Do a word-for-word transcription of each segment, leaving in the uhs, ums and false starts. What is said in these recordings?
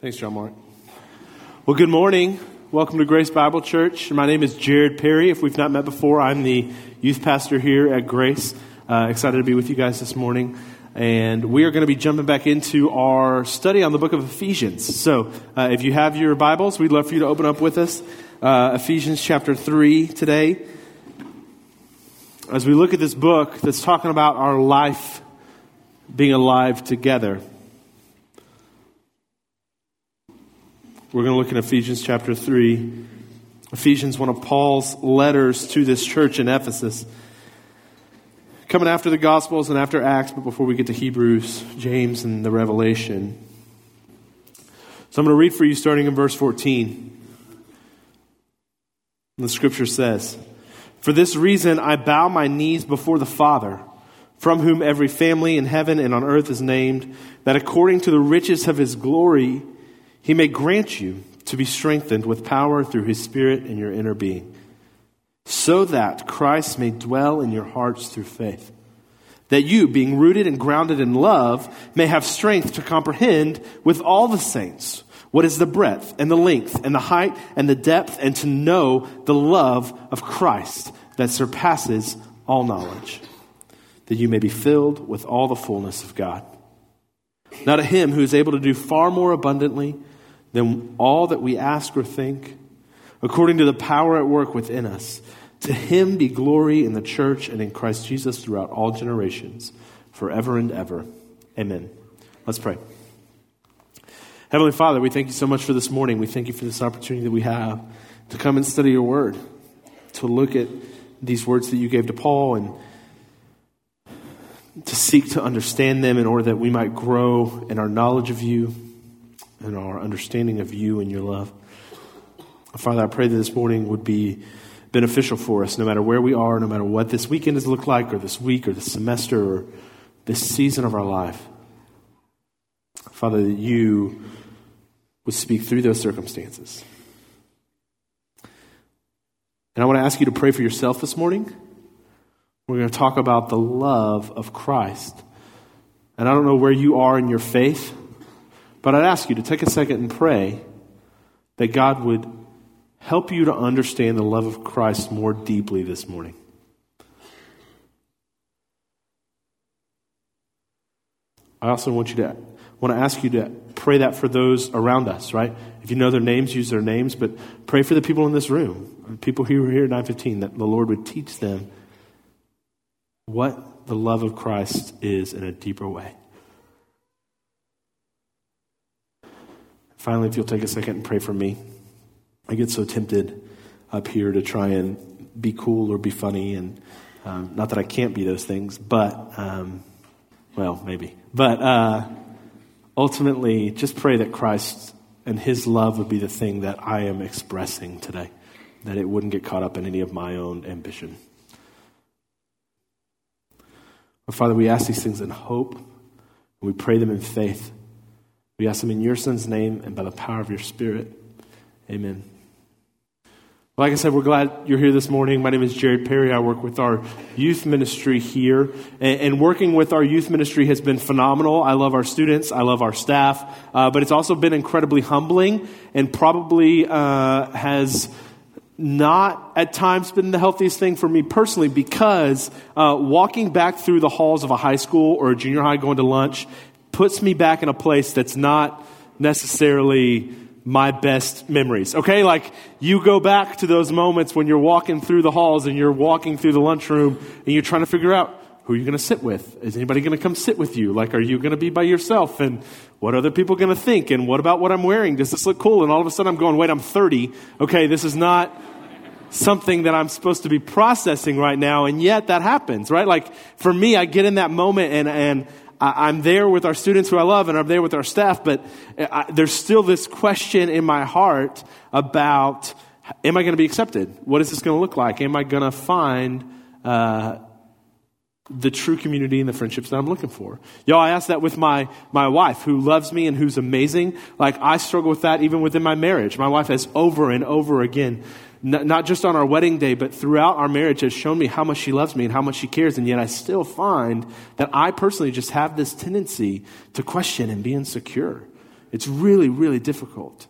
Thanks, John Mark. Well, good morning. Welcome to Grace Bible Church. My name is Jared Perry. If we've not met before, I'm the youth pastor here at Grace. Uh, excited to be with you guys this morning. And we are going to be jumping back into our study on the book of Ephesians. So uh, if you have your Bibles, we'd love for you to open up with us uh, Ephesians chapter three today. As we look at this book that's talking about our life being alive together. We're going to look in Ephesians chapter three. Ephesians, one of Paul's letters to this church in Ephesus. Coming after the Gospels and after Acts, but before we get to Hebrews, James, and the Revelation. So I'm going to read for you starting in verse fourteen. And the scripture says, "For this reason I bow my knees before the Father, from whom every family in heaven and on earth is named, that according to the riches of his glory he may grant you to be strengthened with power through his Spirit in your inner being, so that Christ may dwell in your hearts through faith, that you, being rooted and grounded in love, may have strength to comprehend with all the saints what is the breadth and the length and the height and the depth, and to know the love of Christ that surpasses all knowledge, that you may be filled with all the fullness of God. Now to him who is able to do far more abundantly than all that we ask or think, according to the power at work within us, to him be glory in the church and in Christ Jesus throughout all generations, forever and ever. Amen." Let's pray. Heavenly Father, we thank you so much for this morning. We thank you for this opportunity that we have to come and study your word, to look at these words that you gave to Paul and to seek to understand them in order that we might grow in our knowledge of you and our understanding of you and your love. Father, I pray that this morning would be beneficial for us, no matter where we are, no matter what this weekend has looked like, or this week, or this semester, or this season of our life. Father, that you would speak through those circumstances. And I want to ask you to pray for yourself this morning. We're going to talk about the love of Christ. And I don't know where you are in your faith, but I'd ask you to take a second and pray that God would help you to understand the love of Christ more deeply this morning. I also want you to want to ask you to pray that for those around us, right? If you know their names, use their names, but pray for the people in this room, people who are here at nine fifteen, that the Lord would teach them what the love of Christ is in a deeper way. Finally, if you'll take a second and pray for me. I get so tempted up here to try and be cool or be funny, and um, not that I can't be those things, but, um, well, maybe. But uh, ultimately, just pray that Christ and his love would be the thing that I am expressing today, that it wouldn't get caught up in any of my own ambition. But Father, we ask these things in hope, and we pray them in faith. We ask them in your Son's name and by the power of your Spirit. Amen. Like I said, we're glad you're here this morning. My name is Jared Perry. I work with our youth ministry here. And, and working with our youth ministry has been phenomenal. I love our students. I love our staff. Uh, but it's also been incredibly humbling and probably uh, has not at times been the healthiest thing for me personally, because uh, walking back through the halls of a high school or a junior high going to lunch puts me back in a place that's not necessarily my best memories, okay? Like, you go back to those moments when you're walking through the halls and you're walking through the lunchroom and you're trying to figure out, who are you going to sit with? Is anybody going to come sit with you? Like, are you going to be by yourself? And what are other people going to think? And what about what I'm wearing? Does this look cool? And all of a sudden I'm going, wait, I'm thirty. Okay, this is not something that I'm supposed to be processing right now. And yet that happens, right? Like, for me, I get in that moment and and I'm there with our students who I love, and I'm there with our staff, but I, there's still this question in my heart about, am I going to be accepted? What is this going to look like? Am I going to find uh, the true community and the friendships that I'm looking for? Y'all, I asked that with my, my wife, who loves me and who's amazing. Like, I struggle with that even within my marriage. My wife has over and over again, n- not just on our wedding day, but throughout our marriage, has shown me how much she loves me and how much she cares. And yet I still find that I personally just have this tendency to question and be insecure. It's really, really difficult.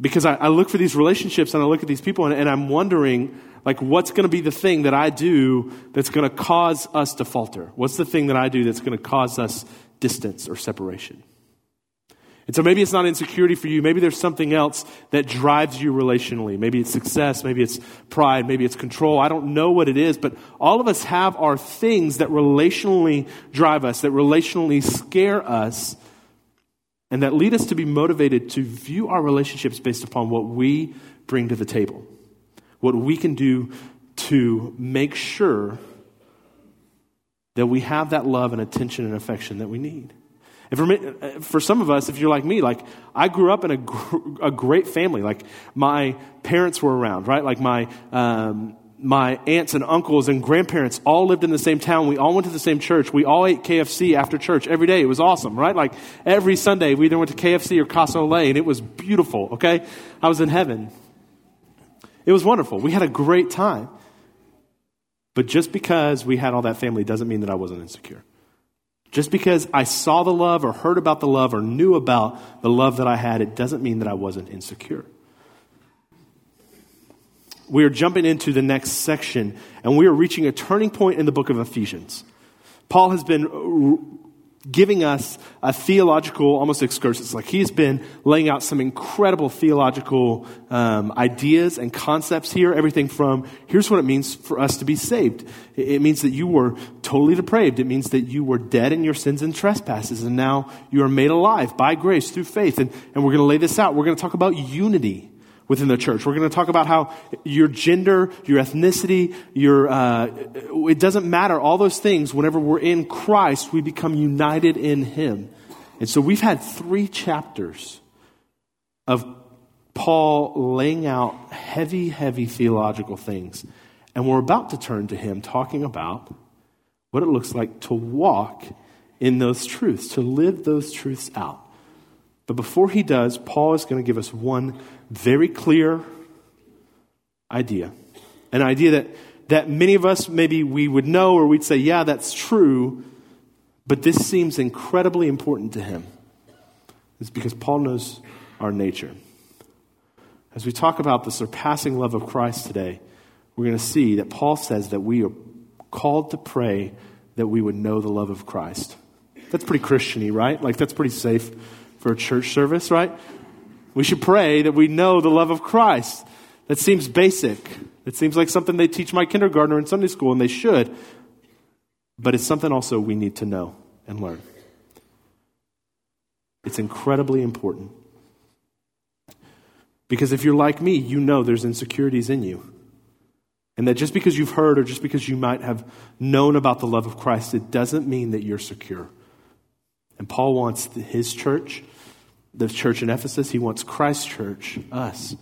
Because I, I look for these relationships and I look at these people and, and I'm wondering, like, what's going to be the thing that I do that's going to cause us to falter? What's the thing that I do that's going to cause us distance or separation? And so maybe it's not insecurity for you. Maybe there's something else that drives you relationally. Maybe it's success. Maybe it's pride. Maybe it's control. I don't know what it is, but all of us have our things that relationally drive us, that relationally scare us, and that lead us to be motivated to view our relationships based upon what we bring to the table, what we can do to make sure that we have that love and attention and affection that we need. And for me, for some of us, if you're like me, like I grew up in a, gr- a great family. Like my parents were around, right? Like my um, my aunts and uncles and grandparents all lived in the same town. We all went to the same church. We all ate K F C after church every day. It was awesome, right? Like every Sunday we either went to K F C or Casa Olay, and it was beautiful, okay? I was in heaven. It was wonderful. We had a great time. But just because we had all that family doesn't mean that I wasn't insecure. Just because I saw the love or heard about the love or knew about the love that I had, it doesn't mean that I wasn't insecure. We are jumping into the next section, and we are reaching a turning point in the book of Ephesians. Paul has been giving us a theological, almost excursus. Like he's been laying out some incredible theological um, ideas and concepts here. Everything from, here's what it means for us to be saved. It means that you were totally depraved. It means that you were dead in your sins and trespasses, and now you are made alive by grace through faith. And, and we're going to lay this out. We're going to talk about unity within the church. We're going to talk about how your gender, your ethnicity, your uh, it doesn't matter. All those things, whenever we're in Christ, we become united in him. And so we've had three chapters of Paul laying out heavy, heavy theological things. And we're about to turn to him talking about what it looks like to walk in those truths, to live those truths out. But before he does, Paul is going to give us one very clear idea. An idea that, that many of us, maybe we would know or we'd say, yeah, that's true. But this seems incredibly important to him. It's because Paul knows our nature. As we talk about the surpassing love of Christ today, we're going to see that Paul says that we are called to pray that we would know the love of Christ. That's pretty Christian-y, right? Like that's pretty safe for a church service, right? We should pray that we know the love of Christ. That seems basic. It seems like something they teach my kindergartner in Sunday school, and they should. But it's something also we need to know and learn. It's incredibly important. Because if you're like me, you know there's insecurities in you. And that just because you've heard or just because you might have known about the love of Christ, it doesn't mean that you're secure. And Paul wants his church, the church in Ephesus, he wants Christ's church, us,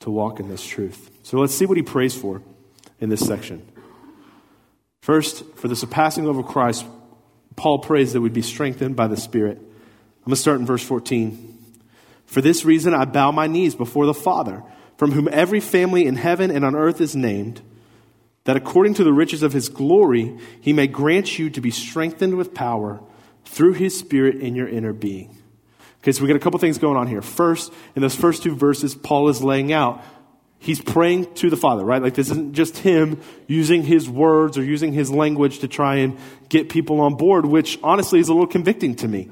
to walk in this truth. So let's see what he prays for in this section. First, for the surpassing love of Christ, Paul prays that we'd be strengthened by the Spirit. I'm going to start in verse fourteen. For this reason I bow my knees before the Father, from whom every family in heaven and on earth is named, that according to the riches of his glory, he may grant you to be strengthened with power through his Spirit in your inner being. Okay, so we got a couple things going on here. First, in those first two verses, Paul is laying out, he's praying to the Father, right? Like this isn't just him using his words or using his language to try and get people on board, which honestly is a little convicting to me,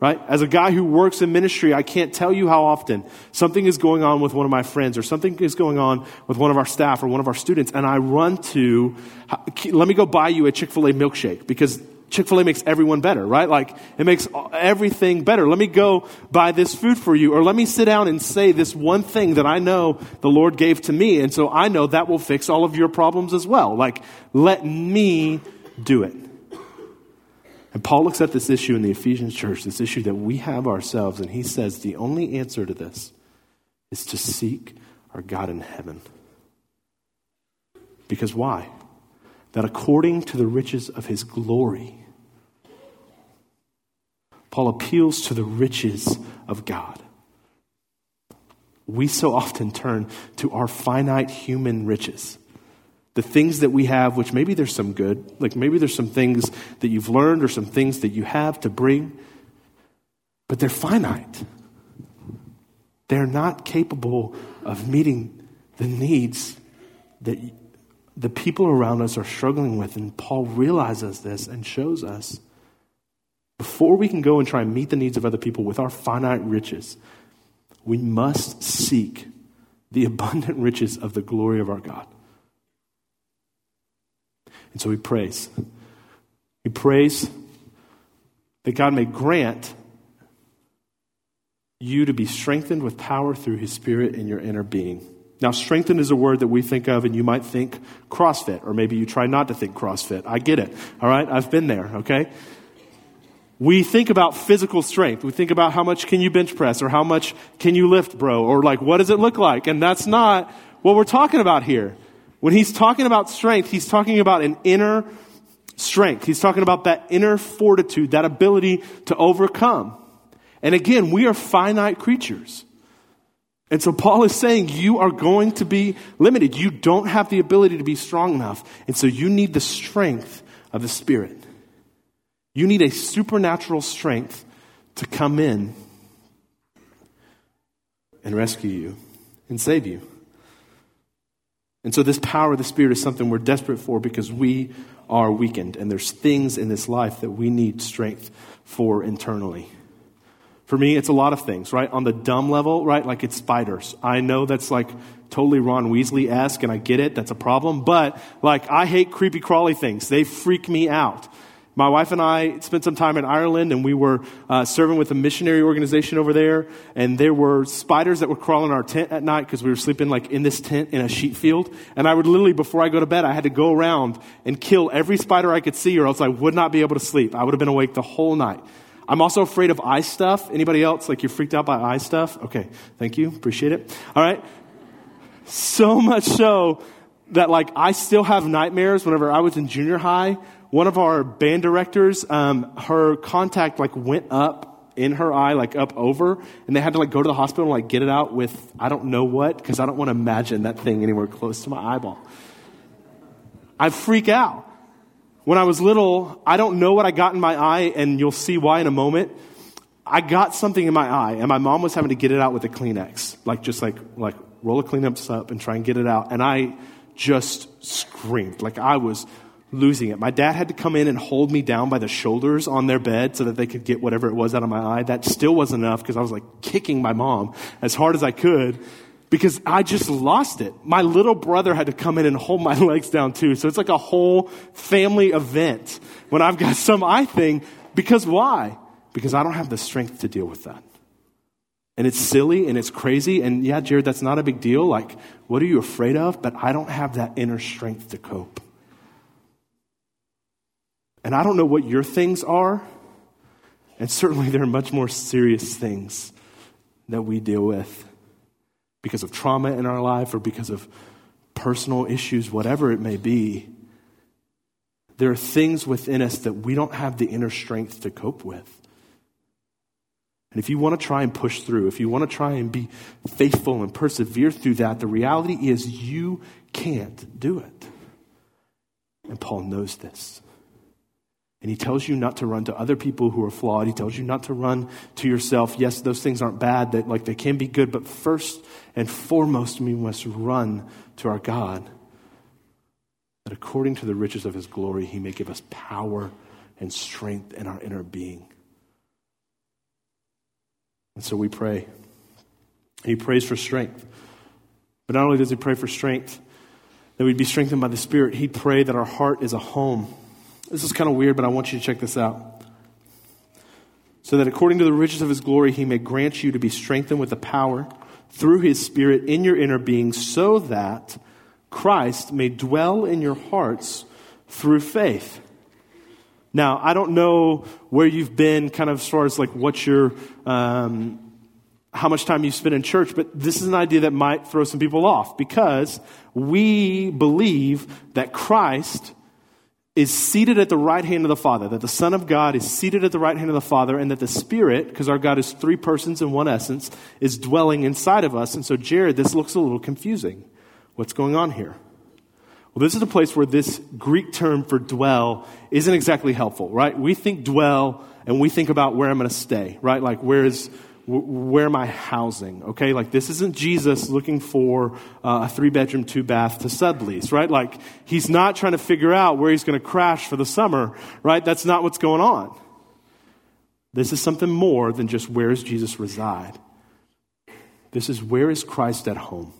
right? As a guy who works in ministry, I can't tell you how often something is going on with one of my friends or something is going on with one of our staff or one of our students, and I run to, let me go buy you a Chick-fil-A milkshake because Chick-fil-A makes everyone better, right? Like it makes everything better. Let me go buy this food for you, or let me sit down and say this one thing that I know the Lord gave to me. And so I know that will fix all of your problems as well. Like, let me do it. And Paul looks at this issue in the Ephesian church, this issue that we have ourselves. And he says, the only answer to this is to seek our God in heaven. Because why? That according to the riches of his glory, Paul appeals to the riches of God. We so often turn to our finite human riches, the things that we have, which maybe there's some good, like maybe there's some things that you've learned or some things that you have to bring. but they're finite. They're not capable of meeting the needs that the people around us are struggling with. And Paul realizes this and shows us, before we can go and try and meet the needs of other people with our finite riches, we must seek the abundant riches of the glory of our God. And so he prays. He prays that God may grant you to be strengthened with power through his Spirit in your inner being. Now, strengthened is a word that we think of, and you might think CrossFit, or maybe you try not to think CrossFit. I get it, all right? I've been there, okay? We think about physical strength. We think about how much can you bench press, or how much can you lift, bro, or like what does it look like? And that's not what we're talking about here. When he's talking about strength, he's talking about an inner strength. He's talking about that inner fortitude, that ability to overcome. And again, we are finite creatures. And so Paul is saying you are going to be limited. You don't have the ability to be strong enough. And so you need the strength of the Spirit. You need a supernatural strength to come in and rescue you and save you. And so this power of the Spirit is something we're desperate for because we are weakened. And there's things in this life that we need strength for internally. For me, it's a lot of things, right? On the dumb level, right? Like it's spiders. I know that's like totally Ron Weasley-esque, and I get it. That's a problem. But like I hate creepy crawly things. They freak me out. My wife and I spent some time in Ireland, and we were uh, serving with a missionary organization over there. And there were spiders that were crawling our tent at night because we were sleeping like in this tent in a sheep field. And I would literally, before I go to bed, I had to go around and kill every spider I could see, or else I would not be able to sleep. I would have been awake the whole night. I'm also afraid of eye stuff. Anybody else? Like you're freaked out by eye stuff? Okay, thank you. Appreciate it. All right. So much so that like I still have nightmares. Whenever I was in junior high, one of our band directors, um, her contact like went up in her eye, like up over, and they had to like go to the hospital and like get it out with, I don't know what, because I don't want to imagine that thing anywhere close to my eyeball. I freak out. When I was little, I don't know what I got in my eye, and you'll see why in a moment. I got something in my eye, and my mom was having to get it out with a Kleenex, like just like like roll a Kleenex up and try and get it out. And I just screamed, like I was losing it. My dad had to come in and hold me down by the shoulders on their bed so that they could get whatever it was out of my eye. That still wasn't enough because I was like kicking my mom as hard as I could because I just lost it. My little brother had to come in and hold my legs down too. So it's like a whole family event when I've got some eye thing. Because why? Because I don't have the strength to deal with that. And it's silly and it's crazy. And yeah, Jared, that's not a big deal. Like, what are you afraid of? But I don't have that inner strength to cope. And I don't know what your things are, and certainly there are much more serious things that we deal with because of trauma in our life or because of personal issues, whatever it may be. There are things within us that we don't have the inner strength to cope with. And if you want to try and push through, if you want to try and be faithful and persevere through that, the reality is you can't do it. And Paul knows this. And he tells you not to run to other people who are flawed. He tells you not to run to yourself. Yes, those things aren't bad. That like they can be good. But first and foremost, we must run to our God, that according to the riches of his glory, he may give us power and strength in our inner being. And so we pray. He prays for strength. But not only does he pray for strength, that we'd be strengthened by the Spirit, he'd pray that our heart is a home. This is kind of weird, but I want you to check this out. So that according to the riches of his glory, he may grant you to be strengthened with the power through his Spirit in your inner being, so that Christ may dwell in your hearts through faith. Now, I don't know where you've been kind of as far as like what your, um, how much time you spend in church, but this is an idea that might throw some people off because we believe that Christ is seated at the right hand of the Father, that the Son of God is seated at the right hand of the Father, and that the Spirit, because our God is three persons in one essence, is dwelling inside of us. And so, Jared, this looks a little confusing. What's going on here? Well, this is a place where this Greek term for dwell isn't exactly helpful, right? We think dwell and we think about where I'm going to stay, right? Like where is, where am I housing, okay? Like this isn't Jesus looking for uh, a three-bedroom, two-bath to sublease, right? Like he's not trying to figure out where he's going to crash for the summer, right? That's not what's going on. This is something more than just where does Jesus reside. This is where is Christ at home?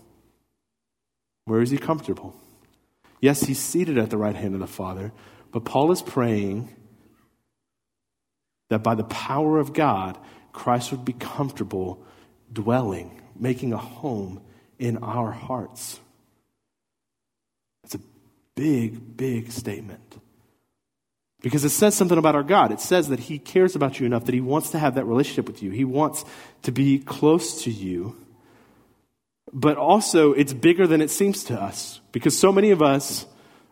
Where is he comfortable? Yes, he's seated at the right hand of the Father, but Paul is praying that by the power of God, Christ would be comfortable dwelling, making a home in our hearts. It's a big, big statement. Because it says something about our God. It says that he cares about you enough that he wants to have that relationship with you. He wants to be close to you. But also, it's bigger than it seems to us. Because so many of us,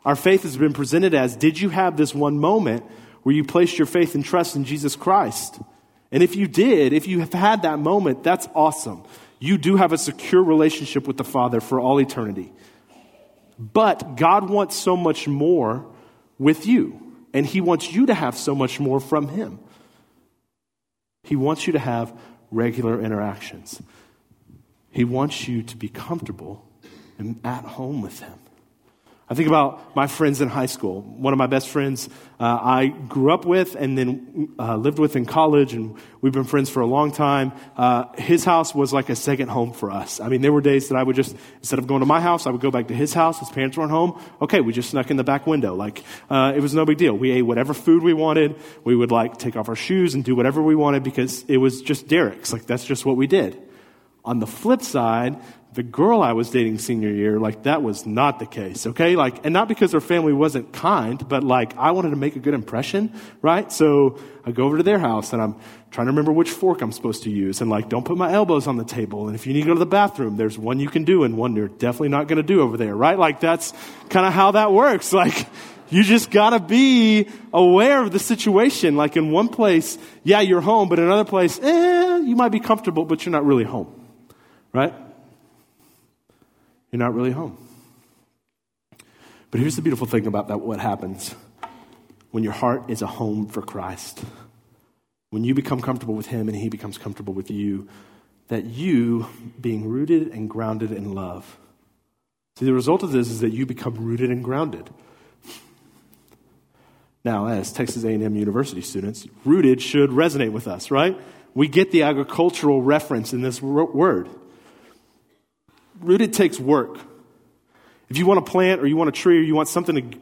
our faith has been presented as, did you have this one moment where you placed your faith and trust in Jesus Christ? And if you did, if you have had that moment, that's awesome. You do have a secure relationship with the Father for all eternity. But God wants so much more with you. And he wants you to have so much more from him. He wants you to have regular interactions. He wants you to be comfortable and at home with him. I think about my friends in high school. One of my best friends uh, I grew up with and then uh, lived with in college, and we've been friends for a long time. Uh, his house was like a second home for us. I mean, there were days that I would just, instead of going to my house, I would go back to his house. His parents weren't home. Okay, we just snuck in the back window. Like, uh, it was no big deal. We ate whatever food we wanted. We would, like, take off our shoes and do whatever we wanted because it was just Derek's. Like, that's just what we did. On the flip side, the girl I was dating senior year, like that was not the case, okay? Like, and not because her family wasn't kind, but like I wanted to make a good impression, right? So I go over to their house and I'm trying to remember which fork I'm supposed to use and like don't put my elbows on the table. And if you need to go to the bathroom, there's one you can do and one you're definitely not going to do over there, right? Like that's kind of how that works. Like you just got to be aware of the situation. Like in one place, yeah, you're home, but in another place, eh, you might be comfortable, but you're not really home. Right? You're not really home. But here's the beautiful thing about that, what happens when your heart is a home for Christ. When you become comfortable with him and he becomes comfortable with you, that you being rooted and grounded in love. See, the result of this is that you become rooted and grounded. Now, as Texas A and M University students, rooted should resonate with us, right? We get the agricultural reference in this word. Rooted takes work. If you want to plant or you want a tree or you want something to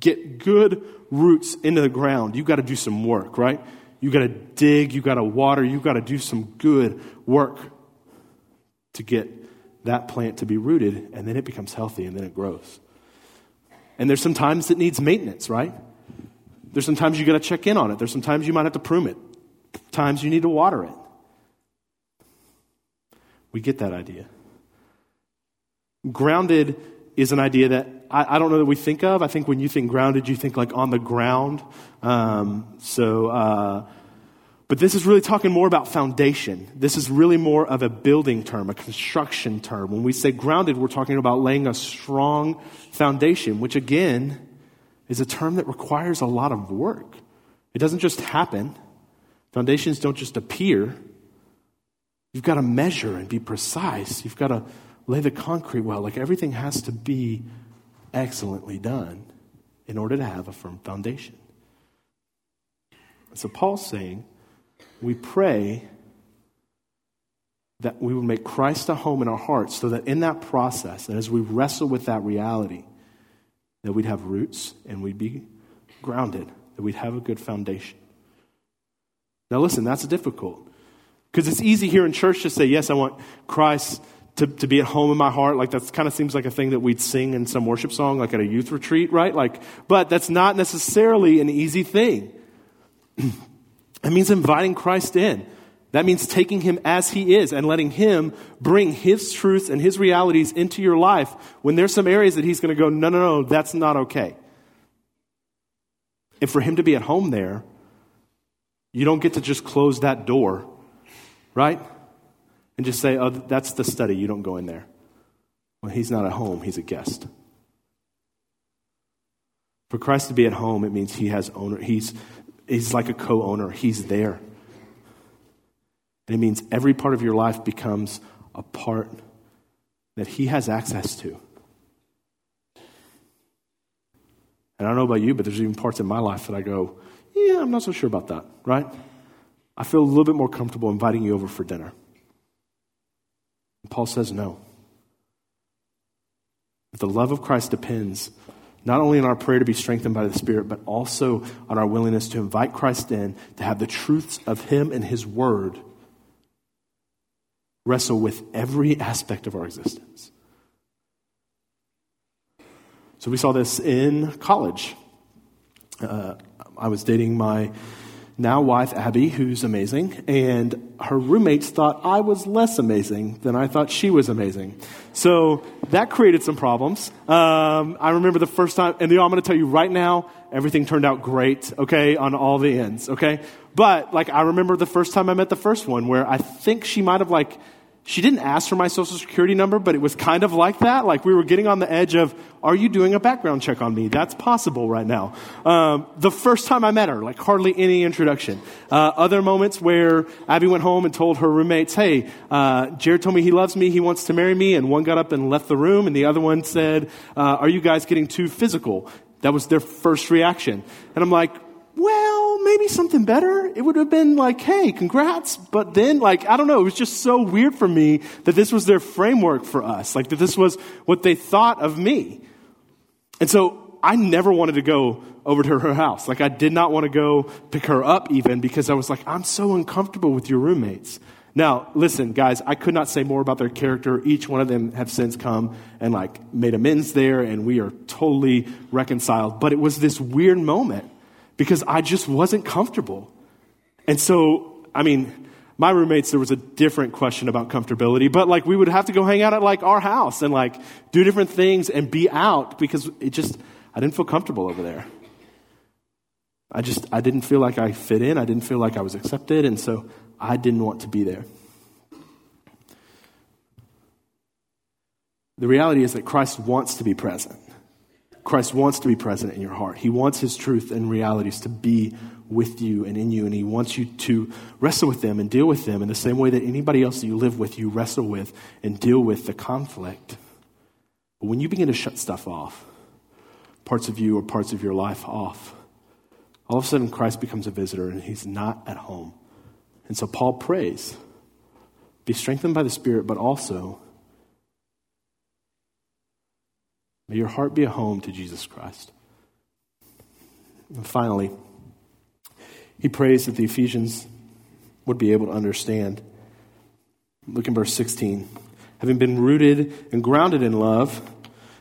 get good roots into the ground, you've got to do some work, right? You've got to dig, you've got to water, you've got to do some good work to get that plant to be rooted, and then it becomes healthy and then it grows. And there's some times it needs maintenance, right? There's some times you've got to check in on it. There's some times you might have to prune it. Times you need to water it. We get that idea. Grounded is an idea that I, I don't know that we think of. I think when you think grounded, you think like on the ground. Um, so, uh, but this is really talking more about foundation. This is really more of a building term, a construction term. When we say grounded, we're talking about laying a strong foundation, which again is a term that requires a lot of work. It doesn't just happen. Foundations don't just appear. You've got to measure and be precise. You've got to lay the concrete well. Like everything has to be excellently done in order to have a firm foundation. So Paul's saying, we pray that we will make Christ a home in our hearts so that in that process, and as we wrestle with that reality, that we'd have roots and we'd be grounded, that we'd have a good foundation. Now listen, that's difficult because it's easy here in church to say, yes, I want Christ To, to be at home in my heart. Like that kind of seems like a thing that we'd sing in some worship song, like at a youth retreat, right? Like, but that's not necessarily an easy thing. It means inviting Christ in. That means taking him as he is and letting him bring his truths and his realities into your life when there's some areas that he's going to go, no, no, no, that's not okay. And for him to be at home there, you don't get to just close that door, right? And just say, oh, that's the study. You don't go in there. Well, he's not at home. He's a guest. For Christ to be at home, it means he has owner. He's, he's like a co-owner. He's there. And it means every part of your life becomes a part that he has access to. And I don't know about you, but there's even parts in my life that I go, yeah, I'm not so sure about that, right? I feel a little bit more comfortable inviting you over for dinner. And Paul says no. But the love of Christ depends not only on our prayer to be strengthened by the Spirit, but also on our willingness to invite Christ in, to have the truths of him and his word wrestle with every aspect of our existence. So we saw this in college. Uh, I was dating my now wife, Abby, who's amazing, and her roommates thought I was less amazing than I thought she was amazing. So that created some problems. Um, I remember the first time, and you know, I'm going to tell you right now, everything turned out great, okay, on all the ends, okay? But, like, I remember the first time I met the first one where I think she might have, like, she didn't ask for my social security number, but it was kind of like that. Like, we were getting on the edge of, are you doing a background check on me? That's possible right now. Um, the first time I met her, like, hardly any introduction. Uh, other moments where Abby went home and told her roommates, hey, uh, Jared told me he loves me, he wants to marry me, and one got up and left the room, and the other one said, uh, are you guys getting too physical? That was their first reaction. And I'm like, well, maybe something better. It would have been like, hey, congrats. But then, like, I don't know. It was just so weird for me that this was their framework for us. Like, that this was what they thought of me. And so I never wanted to go over to her house. Like, I did not want to go pick her up even because I was like, I'm so uncomfortable with your roommates. Now, listen, guys, I could not say more about their character. Each one of them have since come and, like, made amends there, and we are totally reconciled. But it was this weird moment, because I just wasn't comfortable. And so, I mean, my roommates, there was a different question about comfortability, but like we would have to go hang out at like our house and like do different things and be out because it just, I didn't feel comfortable over there. I just, I didn't feel like I fit in. I didn't feel like I was accepted. And so I didn't want to be there. The reality is that Christ wants to be present. Christ wants to be present in your heart. He wants his truth and realities to be with you and in you, and he wants you to wrestle with them and deal with them in the same way that anybody else that you live with, you wrestle with and deal with the conflict. But when you begin to shut stuff off, parts of you or parts of your life off, all of a sudden Christ becomes a visitor and he's not at home. And so Paul prays, be strengthened by the Spirit, but also may your heart be a home to Jesus Christ. And finally, he prays that the Ephesians would be able to understand. Look in verse sixteen. Having been rooted and grounded in love,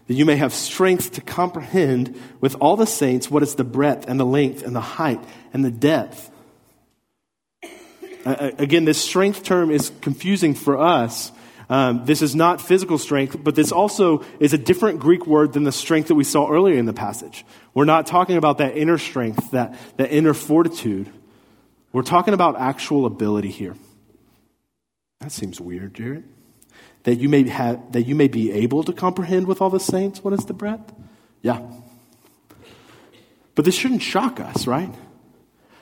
that you may have strength to comprehend with all the saints what is the breadth and the length and the height and the depth. Uh, again, this strength term is confusing for us. Um, this is not physical strength, but this also is a different Greek word than the strength that we saw earlier in the passage. We're not talking about that inner strength, that, that inner fortitude. We're talking about actual ability here. That seems weird, Jared. That you may have, that you may be able to comprehend with all the saints what is the breadth? Yeah. But this shouldn't shock us, right?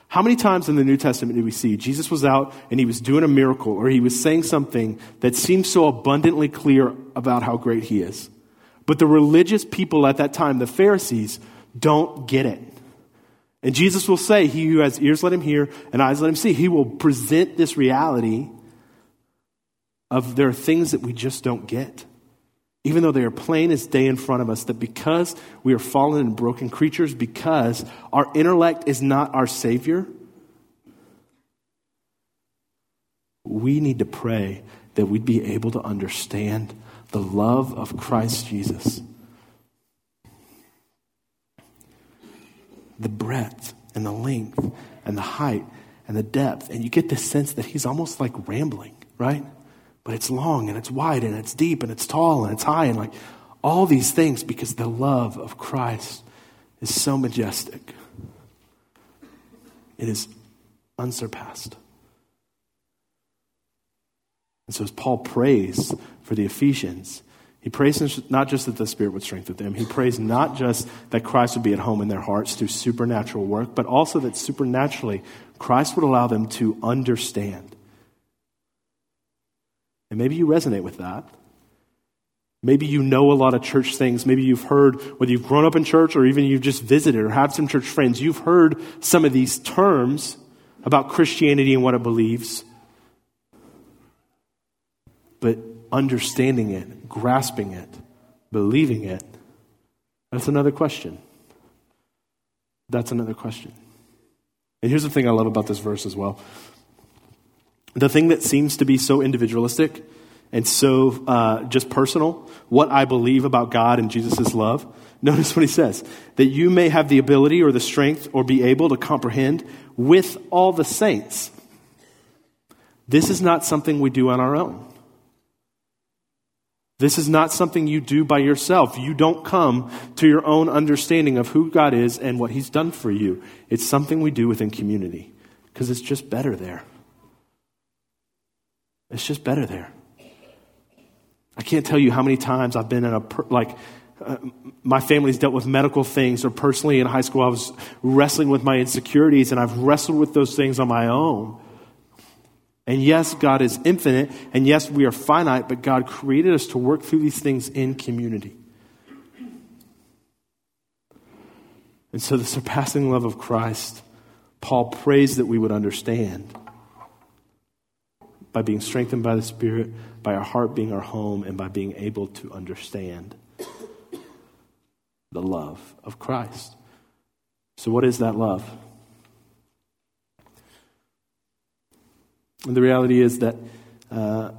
How many times in the New Testament do we see Jesus was out and he was doing a miracle or he was saying something that seems so abundantly clear about how great he is? But the religious people at that time, the Pharisees, don't get it. And Jesus will say, he who has ears, let him hear, and eyes, let him see. He will present this reality of there are things that we just don't get. Even though they are plain as day in front of us, that because we are fallen and broken creatures, because our intellect is not our Savior, we need to pray that we'd be able to understand the love of Christ Jesus. The breadth and the length and the height and the depth. And you get this sense that he's almost like rambling, right? But it's long and it's wide and it's deep and it's tall and it's high and like all these things because the love of Christ is so majestic. It is unsurpassed. And so as Paul prays for the Ephesians, He prays not just that the Spirit would strengthen them. He prays not just that Christ would be at home in their hearts through supernatural work, but also that supernaturally Christ would allow them to understand. And maybe you resonate with that. Maybe you know a lot of church things. Maybe you've heard, whether you've grown up in church or even you've just visited or had some church friends, you've heard some of these terms about Christianity and what it believes. But understanding it, grasping it, believing it, that's another question. That's another question. And here's the thing I love about this verse as well. The thing that seems to be so individualistic and so uh, just personal, what I believe about God and Jesus' love. Notice what he says, that you may have the ability or the strength or be able to comprehend with all the saints. This is not something we do on our own. This is not something you do by yourself. You don't come to your own understanding of who God is and what he's done for you. It's something we do within community because it's just better there. It's just better there. I can't tell you how many times I've been in a, per, like, uh, my family's dealt with medical things, or personally in high school I was wrestling with my insecurities, and I've wrestled with those things on my own. And yes, God is infinite, and yes, we are finite, but God created us to work through these things in community. And so the surpassing love of Christ, Paul prays that we would understand by being strengthened by the Spirit, by our heart being our home, and by being able to understand the love of Christ. So what is that love? And the reality is that uh,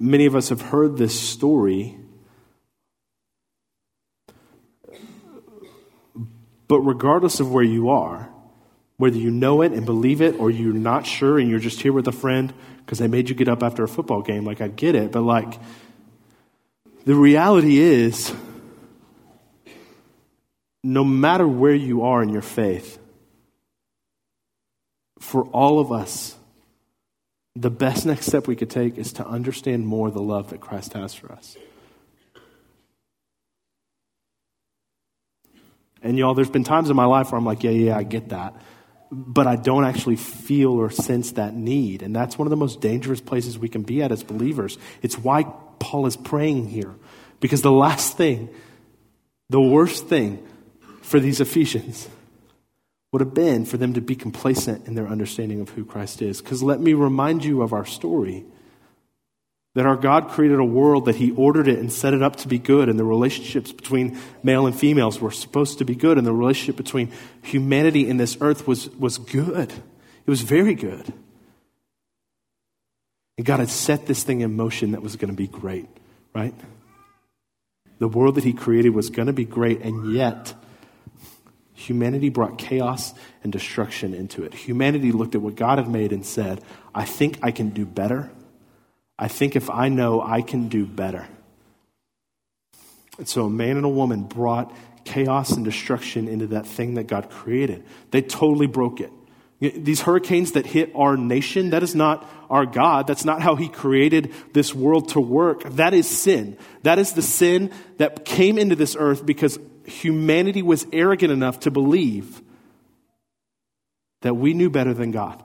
many of us have heard this story, but regardless of where you are, whether you know it and believe it or you're not sure and you're just here with a friend because they made you get up after a football game, like I get it, but like the reality is no matter where you are in your faith, for all of us, the best next step we could take is to understand more the love that Christ has for us. And y'all, there's been times in my life where I'm like, yeah, yeah, I get that. But I don't actually feel or sense that need. And that's one of the most dangerous places we can be at as believers. It's why Paul is praying here. Because the last thing, the worst thing for these Ephesians would have been for them to be complacent in their understanding of who Christ is. Because let me remind you of our story. That our God created a world, that he ordered it and set it up to be good, and the relationships between male and females were supposed to be good, and the relationship between humanity and this earth was, was good. It was very good. And God had set this thing in motion that was going to be great, right? The world that he created was going to be great, and yet humanity brought chaos and destruction into it. Humanity looked at what God had made and said, I think I can do better. I think if I know, I can do better. And so a man and a woman brought chaos and destruction into that thing that God created. They totally broke it. These hurricanes that hit our nation, that is not our God. That's not how he created this world to work. That is sin. That is the sin that came into this earth because humanity was arrogant enough to believe that we knew better than God.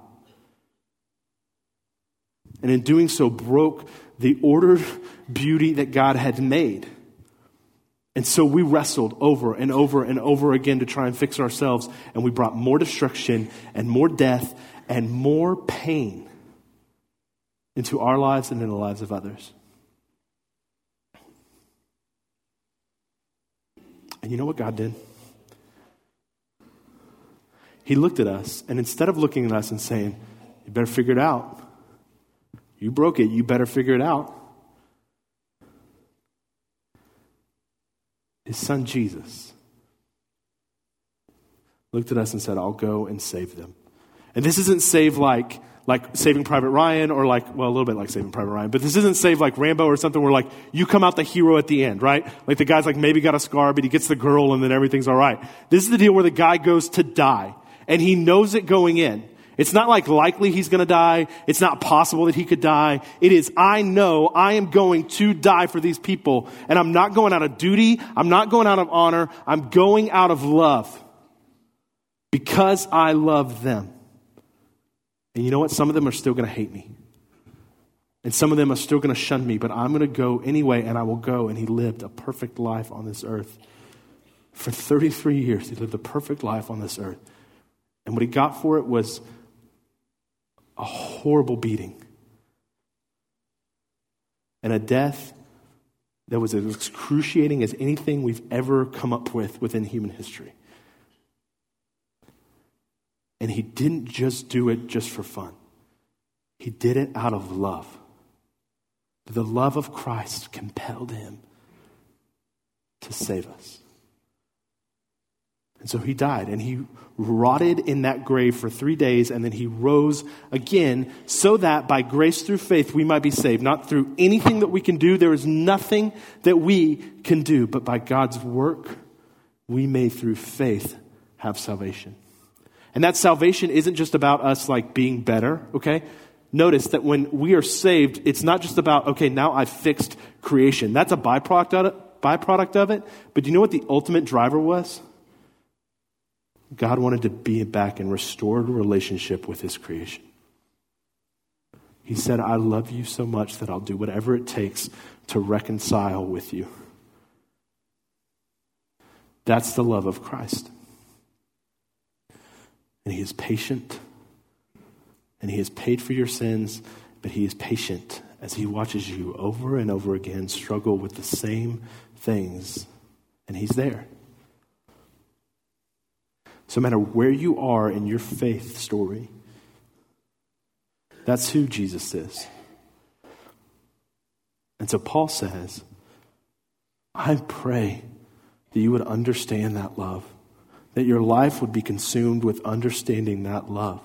And in doing so, broke the ordered beauty that God had made. And so we wrestled over and over and over again to try and fix ourselves. And we brought more destruction and more death and more pain into our lives and in the lives of others. And you know what God did? He looked at us, and instead of looking at us and saying, you better figure it out. You broke it. You better figure it out. His son Jesus looked at us and said, I'll go and save them. And this isn't save like like Saving Private Ryan or like, well, a little bit like Saving Private Ryan, but this isn't save like Rambo or something where like you come out the hero at the end, right? Like the guy's like maybe got a scar, but he gets the girl and then everything's all right. This is the deal where the guy goes to die and he knows it going in. It's not like likely he's going to die. It's not possible that he could die. It is, I know I am going to die for these people. And I'm not going out of duty. I'm not going out of honor. I'm going out of love because I love them. And you know what? Some of them are still going to hate me. And some of them are still going to shun me. But I'm going to go anyway, and I will go. And he lived a perfect life on this earth. For thirty-three years, he lived a perfect life on this earth. And what he got for it was a horrible beating and a death that was as excruciating as anything we've ever come up with within human history. And he didn't just do it just for fun. He did it out of love. The love of Christ compelled him to save us. And so he died, and he rotted in that grave for three days, and then he rose again so that by grace through faith we might be saved. Not through anything that we can do. There is nothing that we can do. But by God's work, we may through faith have salvation. And that salvation isn't just about us like being better, okay? Notice that when we are saved, it's not just about, okay, now I've fixed creation. That's a byproduct of it, byproduct of it. But do you know what the ultimate driver was? God wanted to be back and restore a relationship with his creation. He said, I love you so much that I'll do whatever it takes to reconcile with you. That's the love of Christ. And he is patient. And he has paid for your sins, but he is patient as he watches you over and over again struggle with the same things. And he's there. So no matter where you are in your faith story, that's who Jesus is. And so Paul says, I pray that you would understand that love, that your life would be consumed with understanding that love.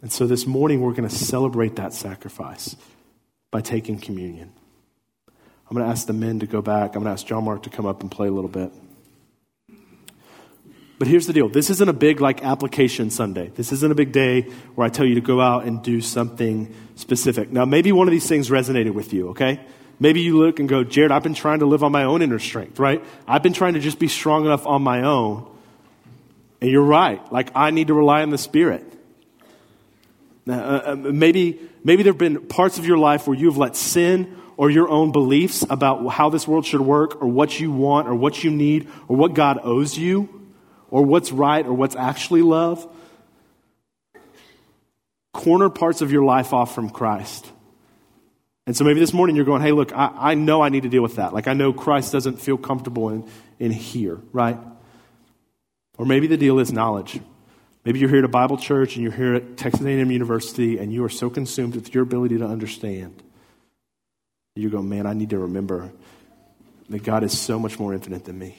And so this morning we're going to celebrate that sacrifice by taking communion. I'm going to ask the men to go back. I'm going to ask John Mark to come up and play a little bit. But here's the deal. This isn't a big like application Sunday. This isn't a big day where I tell you to go out and do something specific. Now, maybe one of these things resonated with you, okay? Maybe you look and go, Jared, I've been trying to live on my own inner strength, right? I've been trying to just be strong enough on my own. And you're right. Like, I need to rely on the Spirit. Now, uh, maybe, maybe there have been parts of your life where you've let sin or your own beliefs about how this world should work or what you want or what you need or what God owes you, or what's right, or what's actually love, corner parts of your life off from Christ. And so maybe this morning you're going, hey, look, I, I know I need to deal with that. Like, I know Christ doesn't feel comfortable in, in here, right? Or maybe the deal is knowledge. Maybe you're here at a Bible church and you're here at Texas A and M University and you are so consumed with your ability to understand. You go, man, I need to remember that God is so much more infinite than me.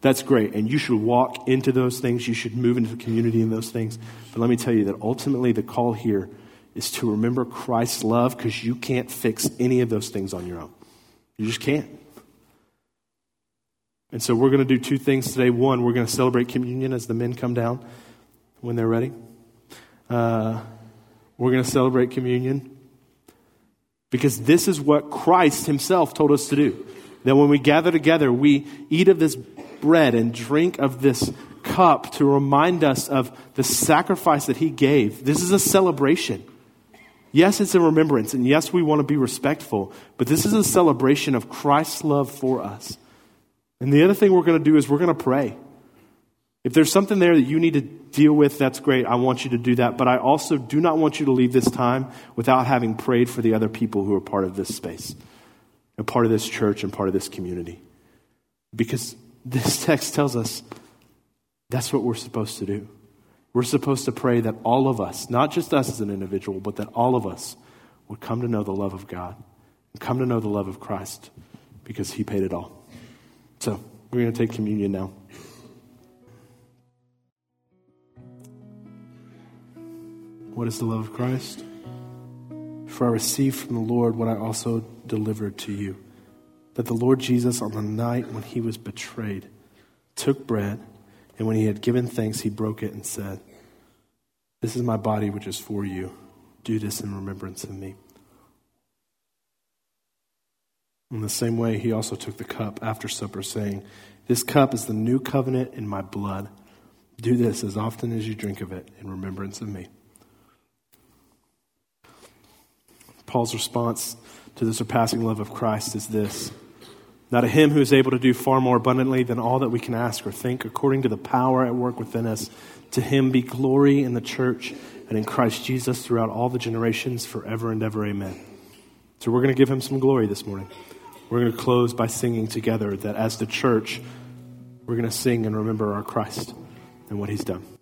That's great, and you should walk into those things. You should move into the community in those things. But let me tell you that ultimately the call here is to remember Christ's love because you can't fix any of those things on your own. You just can't. And so we're going to do two things today. One, we're going to celebrate communion as the men come down when they're ready. Uh, we're going to celebrate communion because this is what Christ himself told us to do, that when we gather together, we eat of this bread and drink of this cup to remind us of the sacrifice that he gave. This is a celebration. Yes, it's a remembrance, and yes, we want to be respectful, but this is a celebration of Christ's love for us. And the other thing we're going to do is we're going to pray. If there's something there that you need to deal with, that's great. I want you to do that, but I also do not want you to leave this time without having prayed for the other people who are part of this space and part of this church and part of this community. Because this text tells us that's what we're supposed to do. We're supposed to pray that all of us, not just us as an individual, but that all of us would come to know the love of God and come to know the love of Christ because he paid it all. So we're going to take communion now. What is the love of Christ? For I received from the Lord what I also delivered to you. That the Lord Jesus, on the night when he was betrayed, took bread, And when he had given thanks, he broke it and said, "This is my body, which is for you. Do this in remembrance of me." In the same way, he also took the cup after supper, saying, "This cup is the new covenant in my blood. Do this as often as you drink of it in remembrance of me." Paul's response to the surpassing love of Christ is this: "Now to him who is able to do far more abundantly than all that we can ask or think, according to the power at work within us, to him be glory in the church and in Christ Jesus throughout all the generations, forever and ever, amen." So we're going to give him some glory this morning. We're going to close by singing together that as the church, we're going to sing and remember our Christ and what he's done.